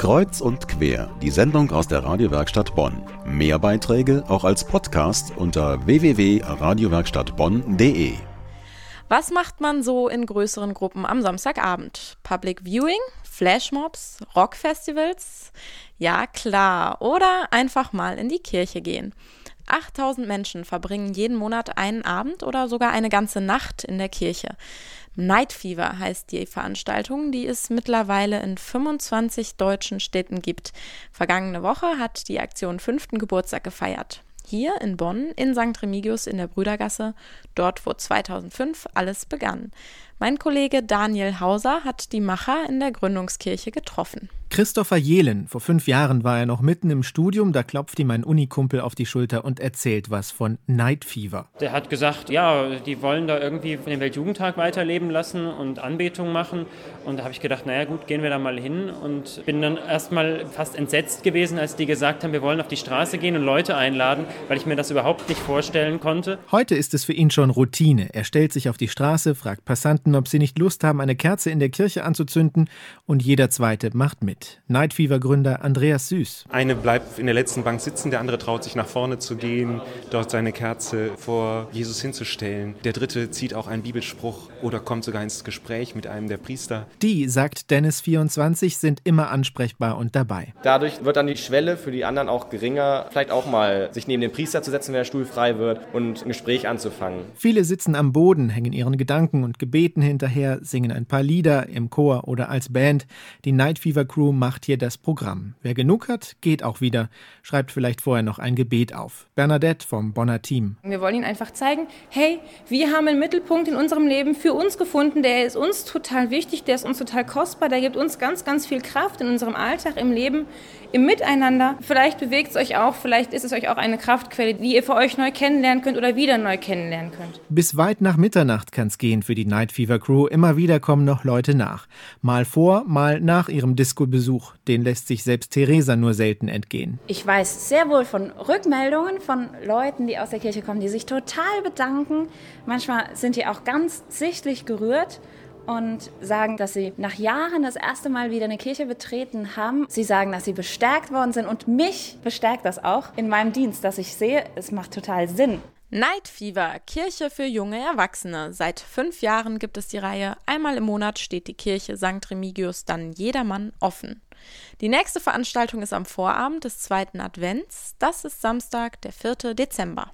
Kreuz und quer, die Sendung aus der Radiowerkstatt Bonn. Mehr Beiträge auch als Podcast unter www.radiowerkstattbonn.de. Was macht man so in größeren Gruppen am Samstagabend? Public Viewing, Flashmobs, Rockfestivals? Ja, klar. Oder einfach mal in die Kirche gehen. 8000 Menschen verbringen jeden Monat einen Abend oder sogar eine ganze Nacht in der Kirche. Night Fever heißt die Veranstaltung, die es mittlerweile in 25 deutschen Städten gibt. Vergangene Woche hat die Aktion 5. Geburtstag gefeiert. Hier in Bonn, in St. Remigius in der Brüdergasse, dort wo 2005 alles begann. Mein Kollege Daniel Hauser hat die Macher in der Gründungskirche getroffen. Christopher Jelen, vor 5 Jahren war er noch mitten im Studium, da klopft ihm ein Unikumpel auf die Schulter und erzählt was von Night Fever. Der hat gesagt, ja, die wollen da irgendwie den Weltjugendtag weiterleben lassen und Anbetung machen. Und da habe ich gedacht, naja gut, gehen wir da mal hin. Und bin dann erstmal fast entsetzt gewesen, als die gesagt haben, wir wollen auf die Straße gehen und Leute einladen, weil ich mir das überhaupt nicht vorstellen konnte. Heute ist es für ihn schon Routine. Er stellt sich auf die Straße, fragt Passanten, ob sie nicht Lust haben, eine Kerze in der Kirche anzuzünden, und jeder Zweite macht mit. Night Fever-Gründer Andreas Süß. Eine bleibt in der letzten Bank sitzen, der andere traut sich nach vorne zu gehen, dort seine Kerze vor Jesus hinzustellen. Der Dritte zieht auch einen Bibelspruch oder kommt sogar ins Gespräch mit einem der Priester. Die, sagt Dennis24, sind immer ansprechbar und dabei. Dadurch wird dann die Schwelle für die anderen auch geringer, vielleicht auch mal sich neben den Priester zu setzen, wenn der Stuhl frei wird, und ein Gespräch anzufangen. Viele sitzen am Boden, hängen ihren Gedanken und Gebeten hinterher, singen ein paar Lieder im Chor oder als Band. Die Night Fever Crew macht hier das Programm. Wer genug hat, geht auch wieder, schreibt vielleicht vorher noch ein Gebet auf. Bernadette vom Bonner Team. Wir wollen ihnen einfach zeigen, hey, wir haben einen Mittelpunkt in unserem Leben für uns gefunden, der ist uns total wichtig, der ist uns total kostbar, der gibt uns ganz, ganz viel Kraft in unserem Alltag, im Leben, im Miteinander. Vielleicht bewegt es euch auch, vielleicht ist es euch auch eine Kraftquelle, die ihr für euch neu kennenlernen könnt oder wieder neu kennenlernen könnt. Bis weit nach Mitternacht kann es gehen für die Night Fever Crew, immer wieder kommen noch Leute nach. Mal vor, mal nach ihrem Disco-Besuch. Den lässt sich selbst Theresa nur selten entgehen. Ich weiß sehr wohl von Rückmeldungen von Leuten, die aus der Kirche kommen, die sich total bedanken. Manchmal sind die auch ganz sichtlich gerührt und sagen, dass sie nach Jahren das erste Mal wieder eine Kirche betreten haben. Sie sagen, dass sie bestärkt worden sind, und mich bestärkt das auch in meinem Dienst, dass ich sehe, es macht total Sinn. Night Fever, Kirche für junge Erwachsene. Seit 5 Jahren gibt es die Reihe. Einmal im Monat steht die Kirche St. Remigius dann jedermann offen. Die nächste Veranstaltung ist am Vorabend des 2. Advents. Das ist Samstag, der 4. Dezember.